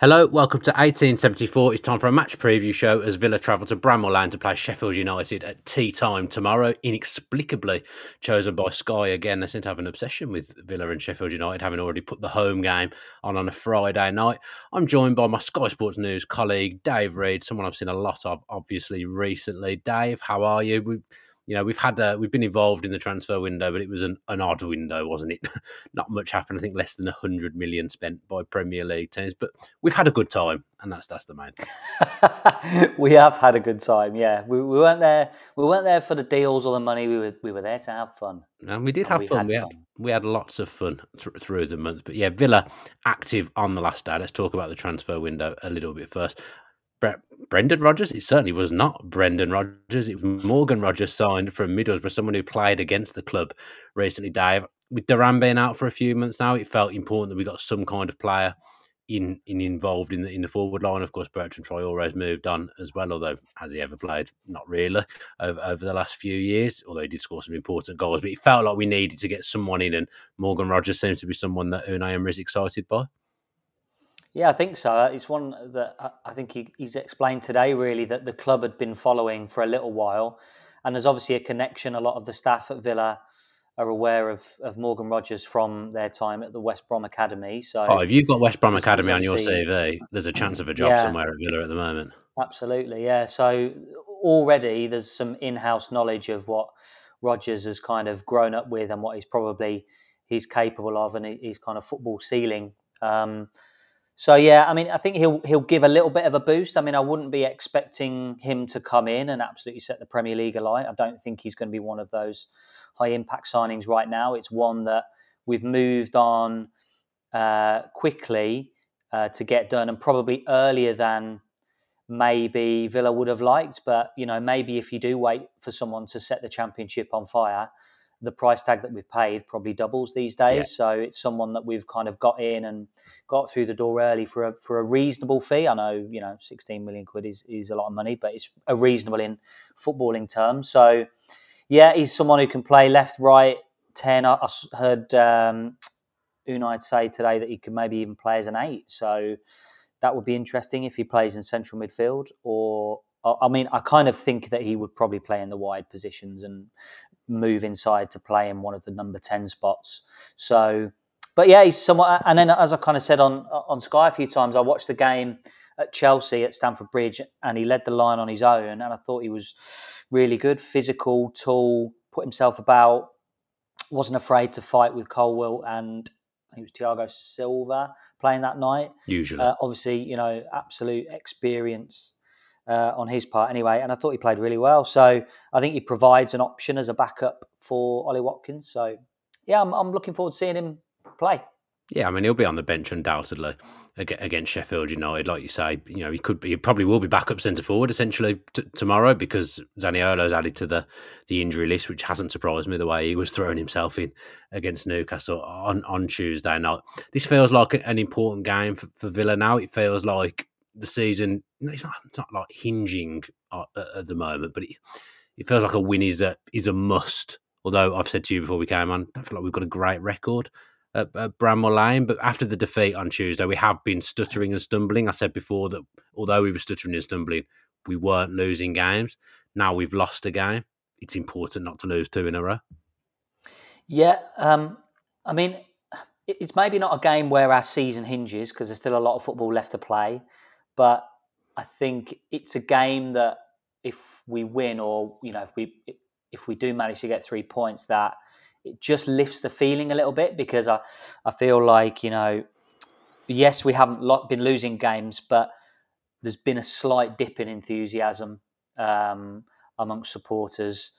Hello, welcome to 1874. It's time for a match preview show as Villa travel to Bramall Lane to play Sheffield United at tea time tomorrow. Inexplicably chosen by Sky again. They seem to have an obsession with Villa and Sheffield United, having already put the home game on a Friday night. I'm joined by my Sky Sports News colleague, Dave Reid, someone I've seen a lot of, obviously, recently. Dave, how are you? We've been involved in the transfer window, but it was an odd window, wasn't it? Not much happened. I think less than 100 million spent by Premier League teams, but we've had a good time, and that's the main thing. We have had a good time, yeah. We weren't there. We weren't there for the deals or the money. We were there to have fun, and we did have fun. We had lots of fun through the month. But yeah, Villa active on the last day. Let's talk about the transfer window a little bit first. Brendan Rodgers? It certainly was not Brendan Rodgers. It was Morgan Rogers, signed from Middlesbrough, someone who played against the club recently, Dave. With Duran being out for a few months now, it felt important that we got some kind of player involved in the forward line. Of course, Bertrand Traore's moved on as well, although has he ever played? Not really over the last few years, although he did score some important goals. But it felt like we needed to get someone in, and Morgan Rogers seems to be someone that Unai Emery is excited by. Yeah, I think so. It's one that I think he's explained today, really, that the club had been following for a little while. And there's obviously a connection. A lot of the staff at Villa are aware of Morgan Rogers from their time at the West Brom Academy. So, if you've got West Brom Academy on your CV, there's a chance of a job somewhere at Villa at the moment. Absolutely, yeah. So already there's some in-house knowledge of what Rogers has kind of grown up with and what he's capable of, and he's kind of football ceiling. So, yeah, I mean, I think he'll give a little bit of a boost. I mean, I wouldn't be expecting him to come in and absolutely set the Premier League alight. I don't think he's going to be one of those high-impact signings right now. It's one that we've moved on quickly to get done, and probably earlier than maybe Villa would have liked. But, you know, maybe if you do wait for someone to set the Championship on fire, the price tag that we've paid probably doubles these days. Yeah. So it's someone that we've kind of got in and got through the door early for a reasonable fee. I know, you know, 16 million quid is a lot of money, but it's a reasonable in footballing terms. So, yeah, he's someone who can play left, right, 10. I heard Unai say today that he could maybe even play as an 8. So that would be interesting if he plays in central midfield, or I mean, I kind of think that he would probably play in the wide positions and move inside to play in one of the number 10 spots. So, but yeah, he's somewhat. And then, as I kind of said on Sky a few times, I watched the game at Chelsea at Stamford Bridge, and he led the line on his own, and I thought he was really good, physical, tall, put himself about, wasn't afraid to fight with Colwell, and I think it was Thiago Silva playing that night. Usually, obviously, you know, absolute experience on his part anyway, and I thought he played really well. So I think he provides an option as a backup for Ollie Watkins. So yeah, I'm looking forward to seeing him play. Yeah, I mean, he'll be on the bench undoubtedly against Sheffield United. Like you say, you know, he probably will be backup centre forward essentially tomorrow because Zaniolo's added to the injury list, which hasn't surprised me the way he was throwing himself in against Newcastle on Tuesday night. This feels like an important game for Villa now. It feels like the season, it's not like hinging at the moment, but it feels like a win is a must. Although I've said to you before we came on, I feel like we've got a great record at Bramall Lane, but after the defeat on Tuesday, we have been stuttering and stumbling. I said before that although we were stuttering and stumbling, we weren't losing games. Now we've lost a game. It's important not to lose two in a row. Yeah, I mean, it's maybe not a game where our season hinges because there's still a lot of football left to play, but I think it's a game that if we win or, you know, if we do manage to get 3 points, that it just lifts the feeling a little bit because I feel like, you know, yes, we haven't been losing games, but there's been a slight dip in enthusiasm amongst supporters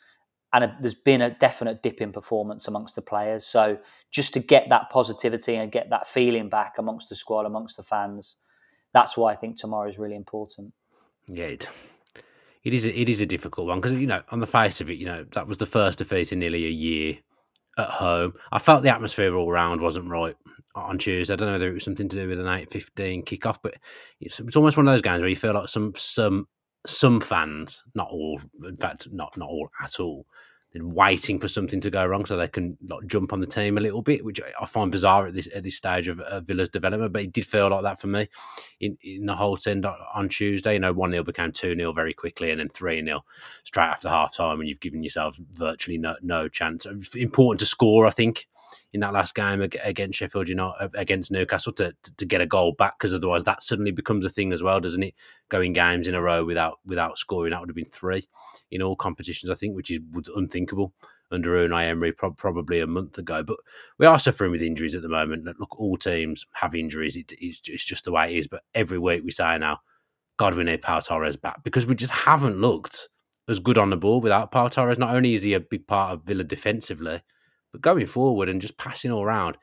and there's been a definite dip in performance amongst the players. So just to get that positivity and get that feeling back amongst the squad, amongst the fans, that's why I think tomorrow is really important. Yeah, it is a difficult one because, you know, on the face of it, you know, that was the first defeat in nearly a year at home. I felt the atmosphere all round wasn't right on Tuesday. I don't know whether it was something to do with an 8:15 kickoff, but it's almost one of those games where you feel like some fans, not all, in fact, not all at all, they're waiting for something to go wrong so they can like jump on the team a little bit, which I find bizarre at this stage of Villa's development. But it did feel like that for me in the whole end on Tuesday. You know, 1-0 became 2-0 very quickly and then 3-0 straight after half-time and you've given yourself virtually no chance. Important to score, I think, in that last game against Sheffield, you know, against Newcastle to get a goal back because otherwise that suddenly becomes a thing as well, doesn't it? Going games in a row without scoring, that would have been three in all competitions, I think, which was unthinkable under Unai Emery probably a month ago. But we are suffering with injuries at the moment. Look, all teams have injuries. It's just the way it is. But every week we say now, God, we need Pau Torres back because we just haven't looked as good on the ball without Pau Torres. Not only is he a big part of Villa defensively, but going forward and just passing all round,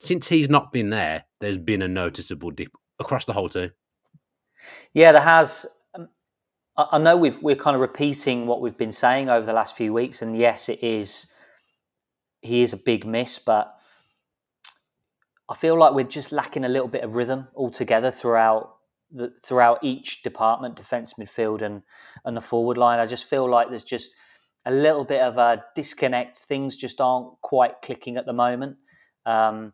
since he's not been there, there's been a noticeable dip across the whole team. Yeah, there has. I know we're kind of repeating what we've been saying over the last few weeks, and yes, it is. He is a big miss, but I feel like we're just lacking a little bit of rhythm altogether throughout each department, defence, midfield, and the forward line. I just feel like there's just a little bit of a disconnect. Things just aren't quite clicking at the moment. And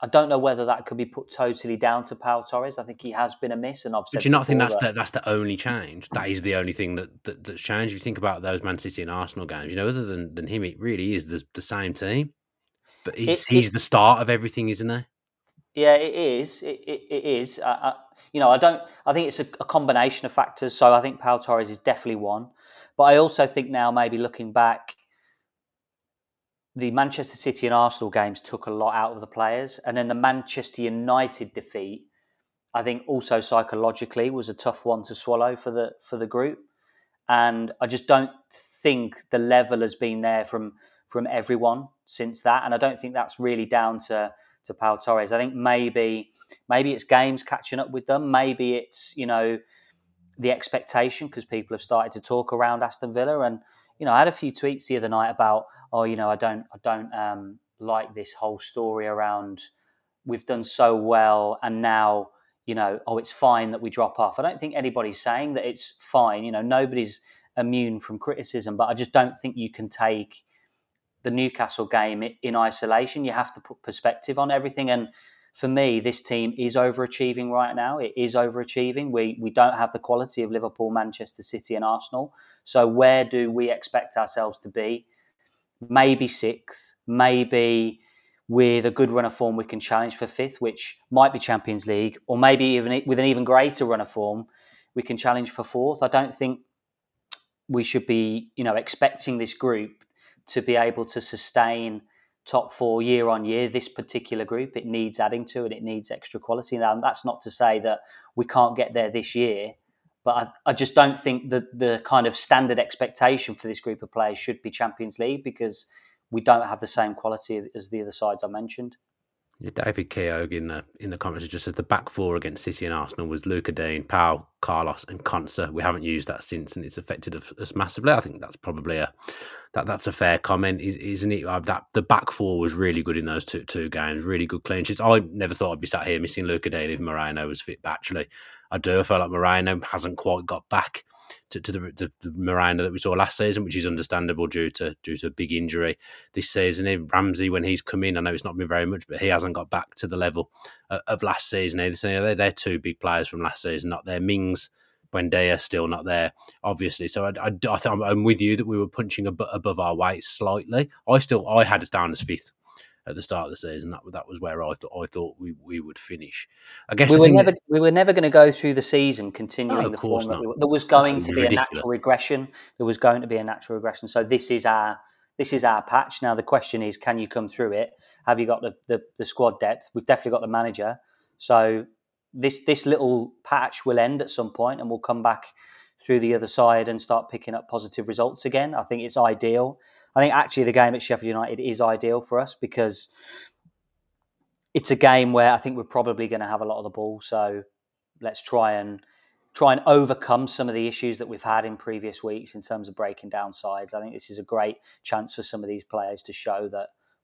I don't know whether that could be put totally down to Pau Torres. I think he has been a miss. And obviously, but do you not think that's the only change? That is the only thing that's changed. If you think about those Man City and Arsenal games, you know, other than him, it really is the same team. But he's the start of everything, isn't he? Yeah, it is. It is. You know, I think it's a combination of factors. So I think Pau Torres is definitely one. But I also think now, maybe looking back, the Manchester City and Arsenal games took a lot out of the players. And then the Manchester United defeat, I think also psychologically was a tough one to swallow for the group. And I just don't think the level has been there from everyone since that. And I don't think that's really down to Pau Torres. I think maybe it's games catching up with them. Maybe it's, you know, the expectation because people have started to talk around Aston Villa. And, you know, I had a few tweets the other night about, oh, you know, I don't like this whole story around we've done so well and now, you know, oh, it's fine that we drop off. I don't think anybody's saying that it's fine. You know, nobody's immune from criticism, but I just don't think you can take the Newcastle game in isolation. You have to put perspective on everything. And for me, this team is overachieving right now. It is overachieving. We don't have the quality of Liverpool, Manchester City and Arsenal. So where do we expect ourselves to be? Maybe sixth. Maybe with a good run of form, we can challenge for fifth, which might be Champions League. Or maybe even with an even greater run of form, we can challenge for fourth. I don't think we should be, you know, expecting this group to be able to sustain top four year on year. This particular group, it needs adding to and it needs extra quality. And that's not to say that we can't get there this year, but I just don't think that the kind of standard expectation for this group of players should be Champions League because we don't have the same quality as the other sides I mentioned. Yeah, David Keogh in the comments just says the back four against City and Arsenal was Lucas Digne, Pau, Carlos, and Konsa. We haven't used that since, and it's affected us massively. I think that's probably that's a fair comment, isn't it? That the back four was really good in those two games, really good clean sheets. I never thought I'd be sat here missing Lucas Digne if Moreno was fit. But actually, I do. I feel like Moreno hasn't quite got back to the Moreno that we saw last season, which is understandable due to a big injury this season. And Ramsey, when he's come in, I know it's not been very much, but he hasn't got back to the level of last season either. So, you know, they're two big players from last season, not there. Mings, Buendia, still not there, obviously. So I think I'm with you that we were punching above our weight slightly. I had us down as fifth at the start of the season. That was where I thought we would finish. I guess we were never going to go through the season continuing the form. There was going to be a natural regression. So this is our patch. Now the question is, can you come through it? Have you got the squad depth? We've definitely got the manager. So this little patch will end at some point, and we'll come back through the other side and start picking up positive results again. I think it's ideal. I think actually the game at Sheffield United is ideal for us because it's a game where I think we're probably going to have a lot of the ball. So let's try and overcome some of the issues that we've had in previous weeks in terms of breaking down sides. I think this is a great chance for some of these players to show that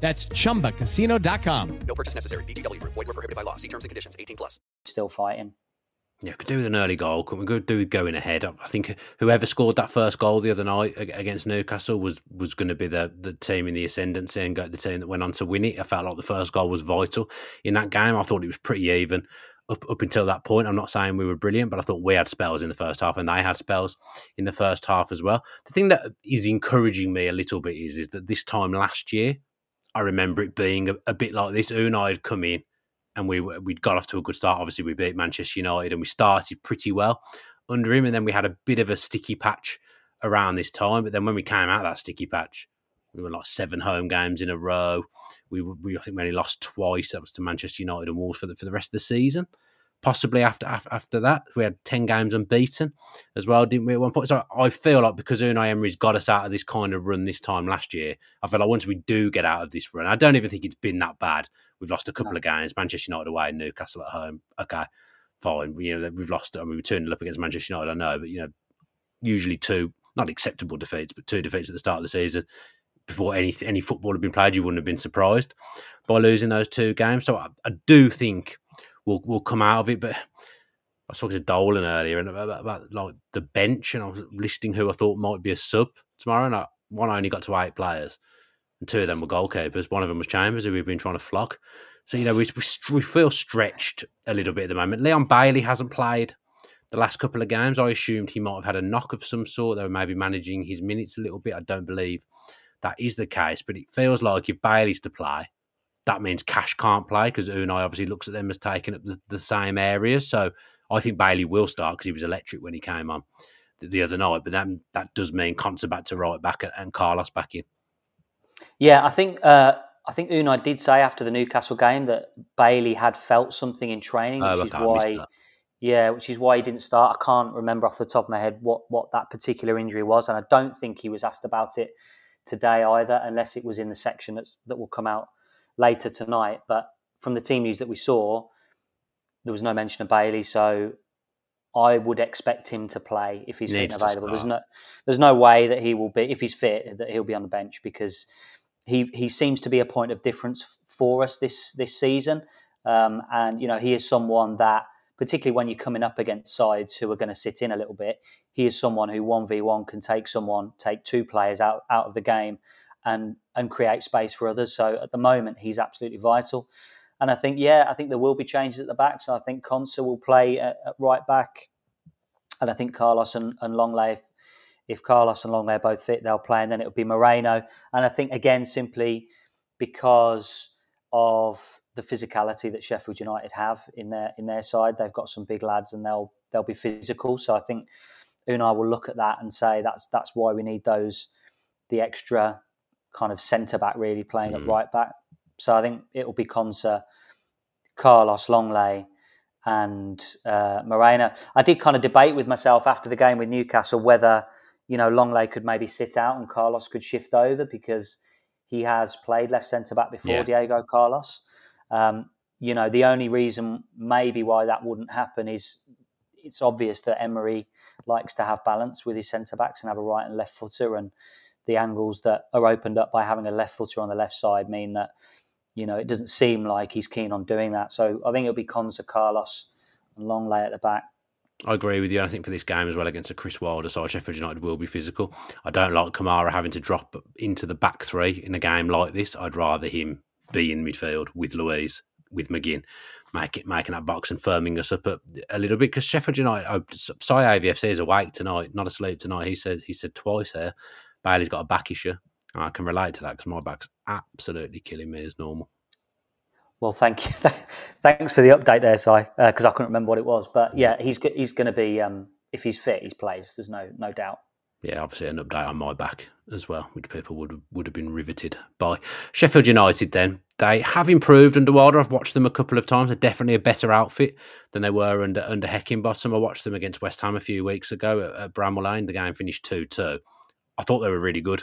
That's ChumbaCasino.com. No purchase necessary. VGW. Void where prohibited by law. See terms and conditions. 18 plus. Still fighting. Yeah, could do with an early goal. Could we do with going ahead? I think whoever scored that first goal the other night against Newcastle was going to be the team in the ascendancy and the team that went on to win it. I felt like the first goal was vital in that game. I thought it was pretty even up until that point. I'm not saying we were brilliant, but I thought we had spells in the first half and they had spells in the first half as well. The thing that is encouraging me a little bit is that this time last year, I remember it being a bit like this. Unai had come in and we'd got off to a good start. Obviously, we beat Manchester United and we started pretty well under him. And then we had a bit of a sticky patch around this time. But then when we came out of that sticky patch, we were like 7 home games in a row. I think we only lost twice. That was to Manchester United and Wolves for the rest of the season. Possibly after that, we had 10 games unbeaten as well, didn't we, at one point? So I feel like because Unai Emery's got us out of this kind of run this time last year, I feel like once we do get out of this run, I don't even think it's been that bad. We've lost a couple of games, Manchester United away, Newcastle at home. Okay, fine. You know, we've lost, we turned up against Manchester United, I know, but, you know, usually 2, not acceptable defeats, but 2 defeats at the start of the season. Before any football had been played, you wouldn't have been surprised by losing those 2 games. So I do think... We'll come out of it, but I was talking to Dolan earlier and about like the bench, and I was listing who I thought might be a sub tomorrow, and I only got to 8 players, and 2 of them were goalkeepers. One of them was Chambers, who we've been trying to flog. So, you know, we feel stretched a little bit at the moment. Leon Bailey hasn't played the last couple of games. I assumed he might have had a knock of some sort. They were maybe managing his minutes a little bit. I don't believe that is the case, but it feels like if Bailey's to play, that means Cash can't play because Unai obviously looks at them as taking up the same areas. So I think Bailey will start because he was electric when he came on the other night. But that does mean Konsa back to right back and Carlos back in. Yeah, I think I think Unai did say after the Newcastle game that Bailey had felt something in training, which is why he didn't start. I can't remember off the top of my head what that particular injury was, and I don't think he was asked about it today either, unless it was in the section that will come out later tonight. But from the team news that we saw, there was no mention of Bailey, so I would expect him to play if he's fit and available. There's no way that he will be, if he's fit, that he'll be on the bench, because he seems to be a point of difference for us this season. And, you know, he is someone that, particularly when you're coming up against sides who are going to sit in a little bit, he is someone who 1v1 can take two players out of the game and create space for others. So at the moment, he's absolutely vital. And I think there will be changes at the back. So I think Konsa will play at right back. And I think Carlos and Longley, if Carlos and Longley are both fit, they'll play. And then it'll be Moreno. And I think, again, simply because of the physicality that Sheffield United have in their side, they've got some big lads and they'll be physical. So I think Unai will look at that and say that's why we need the extra kind of centre-back really playing at right back. So I think it will be Konsa, Carlos, Longley and Moreno. I did kind of debate with myself after the game with Newcastle whether, you know, Longley could maybe sit out and Carlos could shift over, because he has played left centre-back before, Diego Carlos. You know, the only reason maybe why that wouldn't happen is it's obvious that Emery likes to have balance with his centre-backs and have a right and left footer, and the angles that are opened up by having a left footer on the left side mean that, you know, it doesn't seem like he's keen on doing that. So I think it'll be Konsa, Carlos and Longley at the back. I agree with you. I think for this game as well against a Chris Wilder side, Sheffield United will be physical. I don't like Kamara having to drop into the back three in a game like this. I'd rather him be in midfield with Luiz, with McGinn, making that box and firming us up a little bit. Because Sheffield United, AVFC is awake tonight, not asleep tonight. He said twice there, Bailey's got a back issue. I can relate to that because my back's absolutely killing me as normal. Well, thank you. Thanks for the update there, Si, because I couldn't remember what it was. But yeah, he's going to be, if he's fit, he plays. There's no doubt. Yeah, obviously an update on my back as well, which people would have been riveted by. Sheffield United then, they have improved under Wilder. I've watched them a couple of times. They're definitely a better outfit than they were under Heckingbottom. I watched them against West Ham a few weeks ago at Bramall Lane. The game finished 2-2. I thought they were really good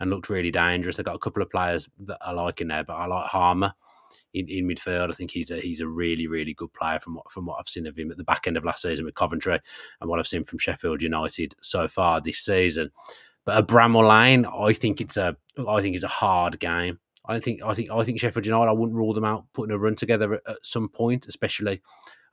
and looked really dangerous. They've got a couple of players that I like in there, but I like Harmer in midfield. I think he's a really, really good player from what I've seen of him at the back end of last season with Coventry and what I've seen from Sheffield United so far this season. But at Bramall Lane, I think it's a hard game. I think Sheffield United, I wouldn't rule them out putting a run together at some point, especially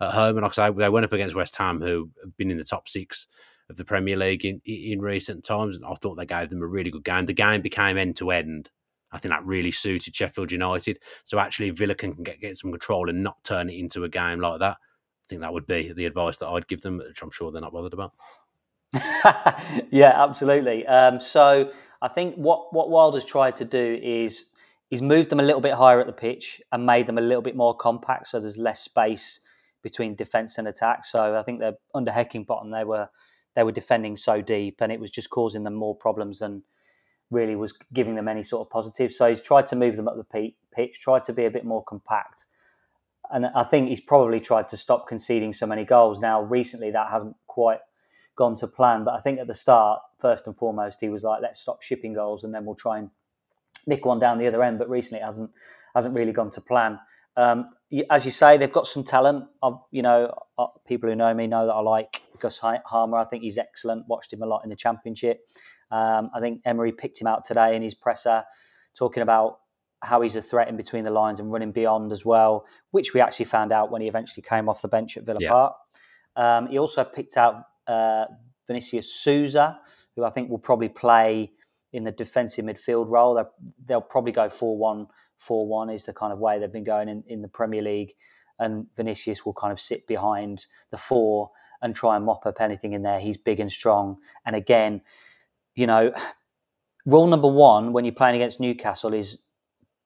at home. And like I say, they went up against West Ham, who have been in the top six of the Premier League in recent times, and I thought they gave them a really good game. The game became end to end. I think that really suited Sheffield United. So actually, Villa can get some control and not turn it into a game like that. I think that would be the advice that I'd give them, which I'm sure they're not bothered about. Yeah, absolutely. So I think what Wilder's tried to do is he's moved them a little bit higher at the pitch and made them a little bit more compact, so there's less space between defence and attack. So I think they're under Heckingbottom, they were defending so deep and it was just causing them more problems than really was giving them any sort of positive. So he's tried to move them up the pitch, tried to be a bit more compact. And I think he's probably tried to stop conceding so many goals. Now, recently that hasn't quite gone to plan, but I think at the start, first and foremost, he was like, let's stop shipping goals and then we'll try and nick one down the other end. But recently it hasn't really gone to plan. As you say, they've got some talent. People who know me know that I like Gus Harmer. I think he's excellent. Watched him a lot in the Championship. I think Emery picked him out today in his presser, talking about how he's a threat in between the lines and running beyond as well, which we actually found out when he eventually came off the bench at Villa Park. He also picked out Vinicius Souza, who I think will probably play in the defensive midfield role. They'll probably go 4-1 is the kind of way they've been going in the Premier League, and Vinicius will kind of sit behind the four and try and mop up anything in there. He's big and strong. And again, you know, rule number one when you're playing against Newcastle is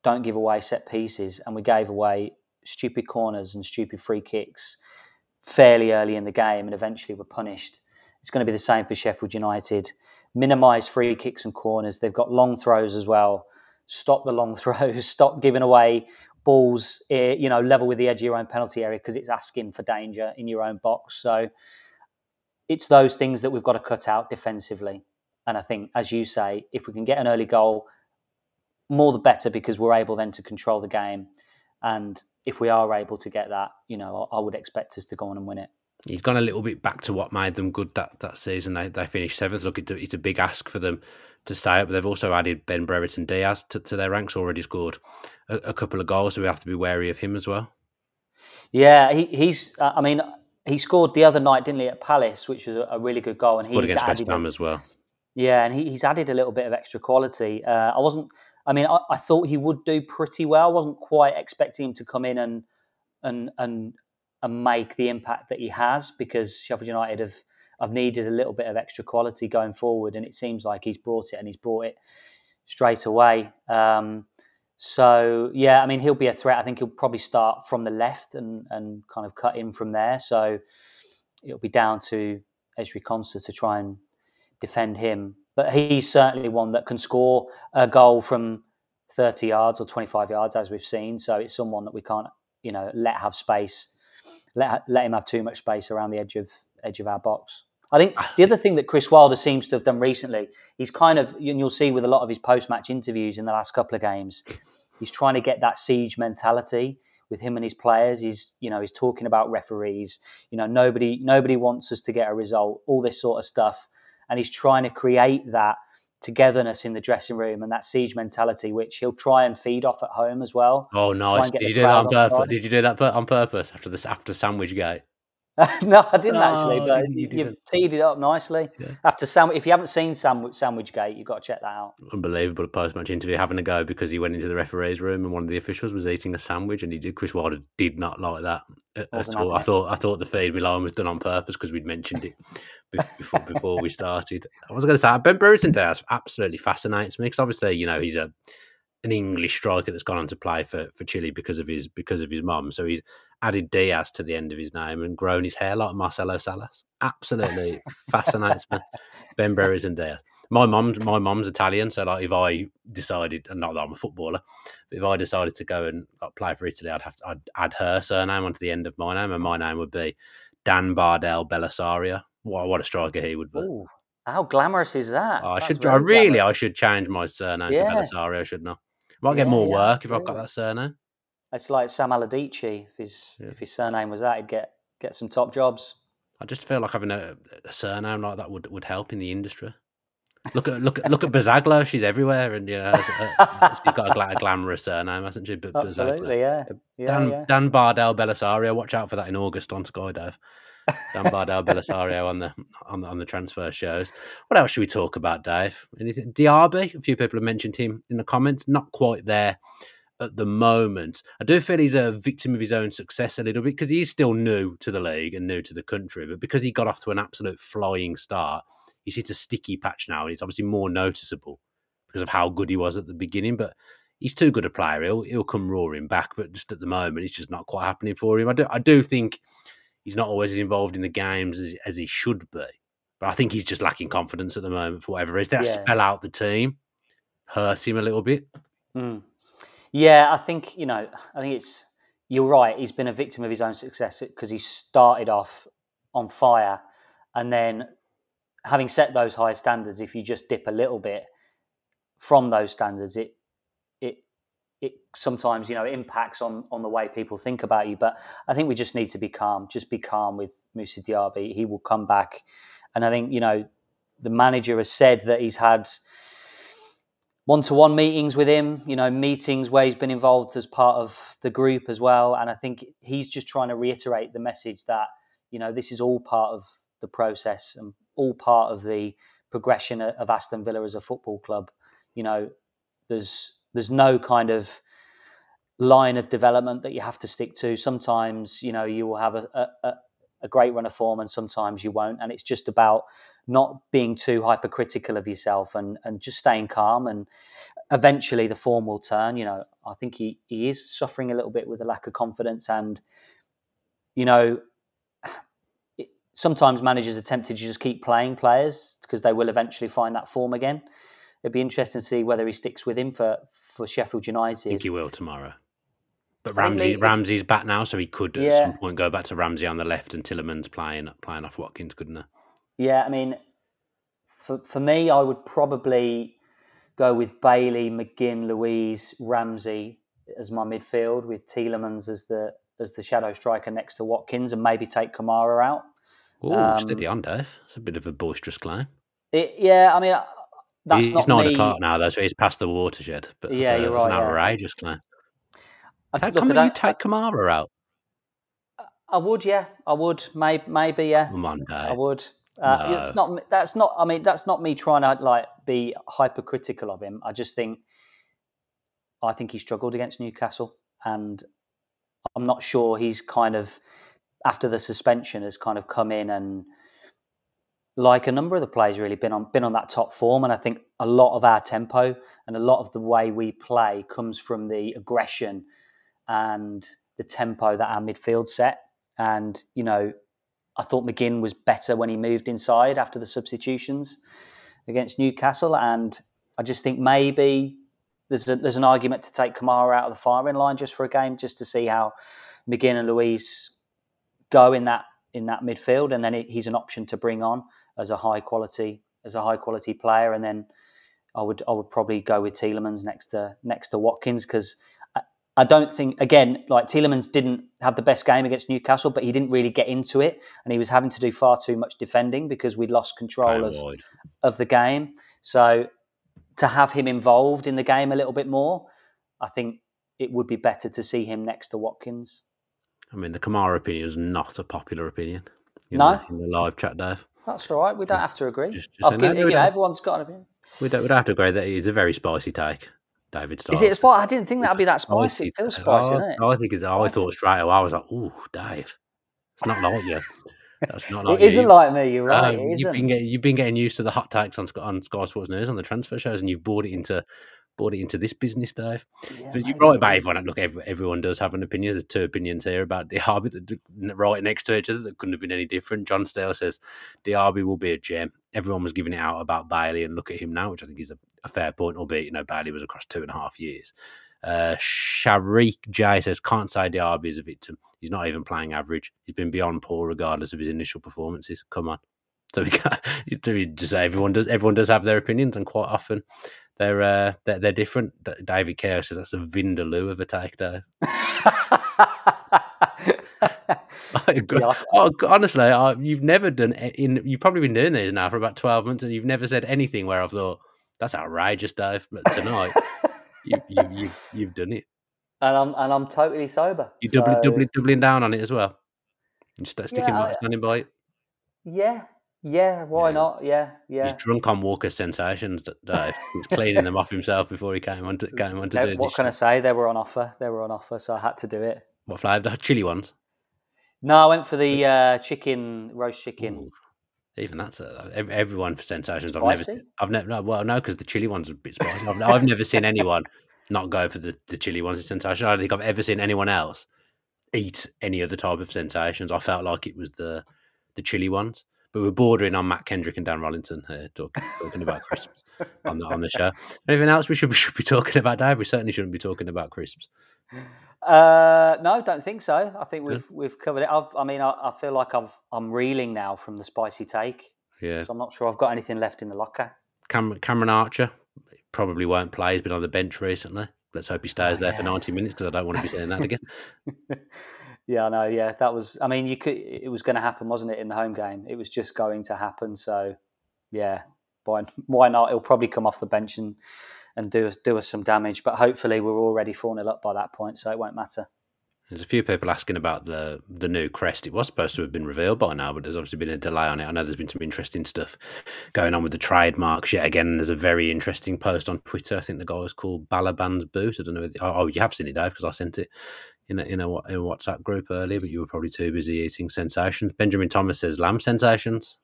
don't give away set pieces. And we gave away stupid corners and stupid free kicks fairly early in the game and eventually were punished. It's going to be the same for Sheffield United. Minimise free kicks and corners. They've got long throws as well. stop the long throws, stop giving away balls, you know, level with the edge of your own penalty area, because it's asking for danger in your own box. So it's those things that we've got to cut out defensively. And I think, as you say, if we can get an early goal, more the better, because we're able then to control the game. And if we are able to get that, you know, I would expect us to go on and win it. He's gone a little bit back to what made them good that season. They finished seventh. Look, it's a big ask for them to stay up. But they've also added Ben Brereton Diaz to their ranks, already scored a couple of goals, so we have to be wary of him as well. Yeah, he's... I mean, he scored the other night, didn't he, at Palace, which was a really good goal. And he's against West Ham as well. Yeah, and he's added a little bit of extra quality. I thought he would do pretty well. I wasn't quite expecting him to come in and make the impact that he has, because Sheffield United have needed a little bit of extra quality going forward, and it seems like he's brought it, and he's brought it straight away. So, yeah, I mean, he'll be a threat. I think he'll probably start from the left and kind of cut in from there. So it'll be down to Ezri Konsa to try and defend him. But he's certainly one that can score a goal from 30 yards or 25 yards, as we've seen. So it's someone that we can't, you know, let have space, let him have too much space around the edge of our box. I think the other thing that Chris Wilder seems to have done recently, he's kind of, and you'll see with a lot of his post-match interviews in the last couple of games, he's trying to get that siege mentality with him and his players. He's talking about referees. You know, nobody wants us to get a result. All this sort of stuff. And he's trying to create that togetherness in the dressing room and that siege mentality, which he'll try and feed off at home as well. Oh, nice. Did you do that on purpose? Did you do that on purpose after Sandwich Gate? No, I didn't actually, but you've teed it up nicely. Yeah. If you haven't seen Sandwich Gate, you've got to check that out. Unbelievable post-match interview, having a go because he went into the referee's room and one of the officials was eating a sandwich, and Chris Wilder did not like that at all. I thought the feed with Lyon was done on purpose because we'd mentioned it before we started. I was going to say, Ben Brereton Diaz absolutely fascinates me, because obviously, you know, he's an English striker that's gone on to play for Chile because of his mum. So he's added Diaz to the end of his name and grown his hair like Marcelo Salas. Absolutely fascinates me. Ben Brereton Diaz. My mum's Italian, so like if I decided, and not that I'm a footballer, but if I decided to go and like, play for Italy, I'd add her surname onto the end of my name, and my name would be Dan Bardell Belisario. What a striker he would be. Ooh, how glamorous is that? I should change my surname to Belisario, shouldn't I? Might get more work if I've got that surname. It's like Sam Aladici. If his surname was that, he'd get some top jobs. I just feel like having a surname like that would help in the industry. Look at Bazzaglo. She's everywhere, and you know, she's got a glamorous surname, hasn't she? Absolutely, yeah. Dan Bardell Belisario. Watch out for that in August on Skydive. Dan Bardell Belisario on the transfer shows. What else should we talk about, Dave? Anything? Diaby. A few people have mentioned him in the comments. Not quite there at the moment. I do feel he's a victim of his own success a little bit, because he's still new to the league and new to the country. But because he got off to an absolute flying start, he's hit a sticky patch now, and it's obviously more noticeable because of how good he was at the beginning. But he's too good a player. He'll come roaring back. But just at the moment, it's just not quite happening for him. I do think he's not always as involved in the games as he should be. But I think he's just lacking confidence at the moment for whatever it is. That spell out the team hurts him a little bit. Mm. Yeah, I think it's... You're right. He's been a victim of his own success because he started off on fire. And then having set those high standards, if you just dip a little bit from those standards, it sometimes, you know, impacts on the way people think about you. But I think we just need to be calm. Just be calm with Musi Diaby. He will come back. And I think, you know, the manager has said that he's had one-to-one meetings with him, you know, meetings where he's been involved as part of the group as well. And I think he's just trying to reiterate the message that, you know, this is all part of the process and all part of the progression of Aston Villa as a football club. You know, there's no kind of line of development that you have to stick to. Sometimes, you know, you will have a great run of form and sometimes you won't. And it's just about not being too hypercritical of yourself and just staying calm. And eventually the form will turn. You know, I think he is suffering a little bit with a lack of confidence. And, you know, sometimes managers are tempted to just keep playing players because they will eventually find that form again. It'd be interesting to see whether he sticks with him for Sheffield United. I think he will tomorrow. But Ramsey's back now, so he could at some point go back to Ramsey on the left and Tielemans playing off Watkins, couldn't he? Yeah, I mean, for me, I would probably go with Bailey, McGinn, Luiz, Ramsey as my midfield, with Tielemans as the shadow striker next to Watkins, and maybe take Kamara out. Oh, steady on, Dave. That's a bit of a boisterous climb. I mean, that's he's not me. 9 o'clock now, though, so he's past the watershed. But yeah, you're right. It's an outrageous climb. Take Kamara out? I would, yeah. I would, maybe, yeah. Come on, Dave. I would. No. That's not me trying to be hypercritical of him. I think he struggled against Newcastle, and I'm not sure he's kind of, after the suspension, has kind of come in and, like a number of the players, really been on that top form. And I think a lot of our tempo and a lot of the way we play comes from the aggression and the tempo that our midfield set. And, you know, I thought McGinn was better when he moved inside after the substitutions against Newcastle. And I just think maybe there's an argument to take Kamara out of the firing line just for a game, just to see how McGinn and Luiz go in that midfield, and then he's an option to bring on as a high quality player. And then I would probably go with Tielemans next to Watkins, because I don't think, again, like, Tielemans didn't have the best game against Newcastle, but he didn't really get into it, and he was having to do far too much defending because we'd lost control of the game. So to have him involved in the game a little bit more, I think it would be better to see him next to Watkins. I mean, the Kamara opinion is not a popular opinion. In the live chat, Dave. That's all right. We don't have to agree. Everyone's got an opinion. We don't have to agree. That is a very spicy take, David Stiles. Is it spicy? I didn't think that'd be that spicy. It feels spicy, doesn't it? I think it's. I thought straight away. I was like, "Ooh, Dave, it's not like you. That's not like you. It isn't like me. You're right. You've been getting used to the hot takes on Sky Sports News on the transfer shows, and you've bought it into this business, Dave. Yeah, you're right about everyone. Look, everyone does have an opinion. There's two opinions here about Diaby right next to each other that couldn't have been any different. John Stale says Diaby will be a gem. Everyone was giving it out about Bailey, and look at him now, which I think is a fair point, albeit, you know, Bailey was across 2.5 years. Sharik Jai says, can't say Diaby is a victim. He's not even playing average. He's been beyond poor regardless of his initial performances. Come on. So we just say everyone does have their opinions, and quite often they're different. David Kerr says that's a Vindaloo of a take, Dave. Honestly, you've probably been doing this now for about 12 months, and you've never said anything where I've thought, that's outrageous, Dave. But tonight, you've done it. And I'm totally sober. You're doubling down on it as well. You're sticking standing by it. Yeah, why not? Yeah. He's drunk on Walker's sensations, Dave. He's cleaning them off himself before he came on to do this. What can I say? They were on offer. So I had to do it. What flavour? The chilli ones? No, I went for the roast chicken. Ooh, even that's everyone for sensations. Spicy? No, because the chilli ones are a bit spicy. I've never seen anyone not go for the chilli ones in sensations. I don't think I've ever seen anyone else eat any other type of sensations. I felt like it was the chilli ones. But we're bordering on Matt Kendrick and Dan Rollinson here, talking about crisps on the show. Anything else we should be talking about, Dave? We certainly shouldn't be talking about crisps. No, don't think so. I think we've covered it. I feel like I'm reeling now from the spicy take. Yeah, so I'm not sure I've got anything left in the locker. Cameron Archer probably won't play. He's been on the bench recently. Let's hope he stays there for 90 minutes, because I don't want to be saying that again. Yeah, I know. Yeah, that was. I mean, it was going to happen, wasn't it? In the home game, it was just going to happen. So, yeah, why not? He'll probably come off the bench and do us some damage. But hopefully, we're already 4-0 up by that point, so it won't matter. There's a few people asking about the new crest. It was supposed to have been revealed by now, but there's obviously been a delay on it. I know there's been some interesting stuff going on with the trademarks yet again. There's a very interesting post on Twitter. I think the guy was called Balaban's Boot. I don't know. Oh, you have seen it, Dave, because I sent it in a WhatsApp group earlier, but you were probably too busy eating sensations. Benjamin Thomas says lamb sensations.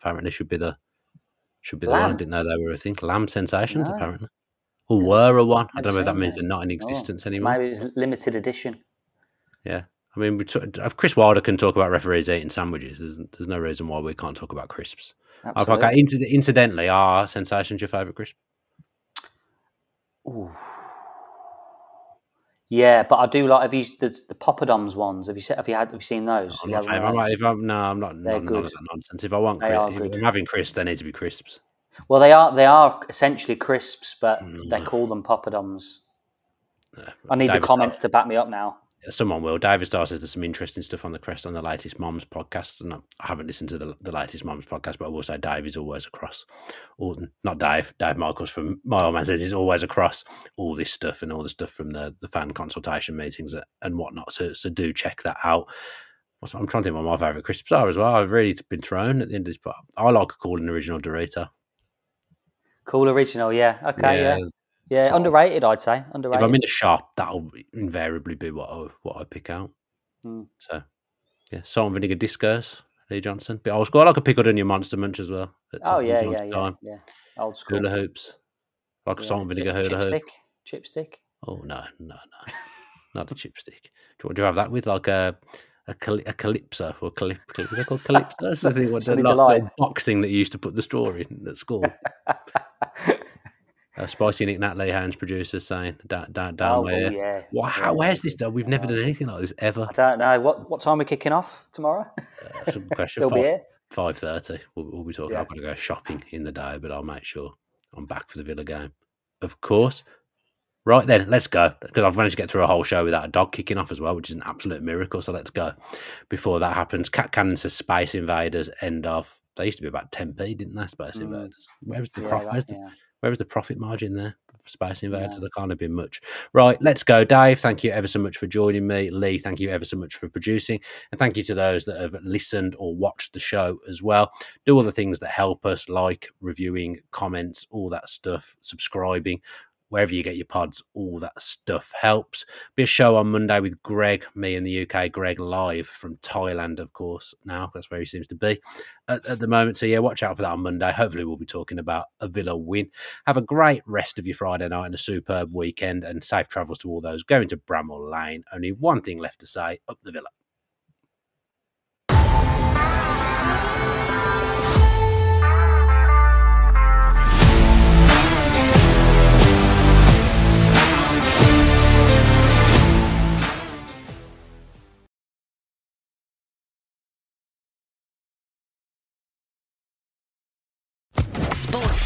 Apparently should be the one. I didn't know they were a thing. Lamb sensations, apparently. Or were a one. I don't know if that means they're not in existence anymore. Maybe it's limited edition. Yeah, I mean, if Chris Wilder can talk about referees eating sandwiches, there's no reason why we can't talk about crisps. Absolutely. Incidentally, are sensations your favourite crisp? Ooh. Yeah, but I do like. Have you the Poppadoms ones? Have you seen those? I'm not. They're good. None of that nonsense. If I want crisps, if I'm having crisps, they need to be crisps. Well, they are essentially crisps, but they call them Poppadoms. I need David the comments Star to back me up now. Someone will. David Star says there's some interesting stuff on the crest on the latest Moms podcast, and I haven't listened to the latest Moms podcast, but I will say Dave is always across. Or not Dave. Dave Michaels from My Old Man says he's always across all this stuff and all the stuff from the fan consultation meetings and whatnot. So do check that out. I'm trying to think what my favourite crisps are as well. I've really been thrown at the end of this part. I like a Cool and Original Dorito. Cool Original, yeah. Okay, yeah. Yeah, so underrated, I'd say. Underrated. If I'm in a shop, that'll invariably be what I pick out. Mm. So, yeah, salt and vinegar discos, Lee Johnson. But old school. I like a pickled onion monster munch as well. Yeah. Old school. Hula hoops. Like a salt and vinegar hula hoop. Chipstick. Oh, no. Not a chipstick. What do you have that with? Like a calypso or calypso. Is that called calypso? Something like a box thing that you used to put the straw in at school. Spicy Nick Nat Lee Hands producer saying, down where? Yeah. Where's this done? We've never done anything like this ever. I don't know. What time are we kicking off tomorrow? That's a good question. Still be here? 5:30. We'll be talking. Yeah. I've got to go shopping in the day, but I'll make sure I'm back for the Villa game. Of course. Right then, let's go. Because I've managed to get through a whole show without a dog kicking off as well, which is an absolute miracle. So let's go. Before that happens, Cat Cannon says Space Invaders end off. They used to be about 10p, didn't they, Space Invaders? Where's the profit? Where was the profit margin there? Space Invaders, there can't have been much. Right, let's go, Dave. Thank you ever so much for joining me. Lee, thank you ever so much for producing. And thank you to those that have listened or watched the show as well. Do all the things that help us, like reviewing, comments, all that stuff, subscribing, wherever you get your pods, all that stuff helps. Be a show on Monday with Greg, me in the UK. Greg live from Thailand, of course, now. That's where he seems to be at the moment. So, yeah, watch out for that on Monday. Hopefully we'll be talking about a Villa win. Have a great rest of your Friday night and a superb weekend, and safe travels to all those going to Bramall Lane. Only one thing left to say, up the Villa.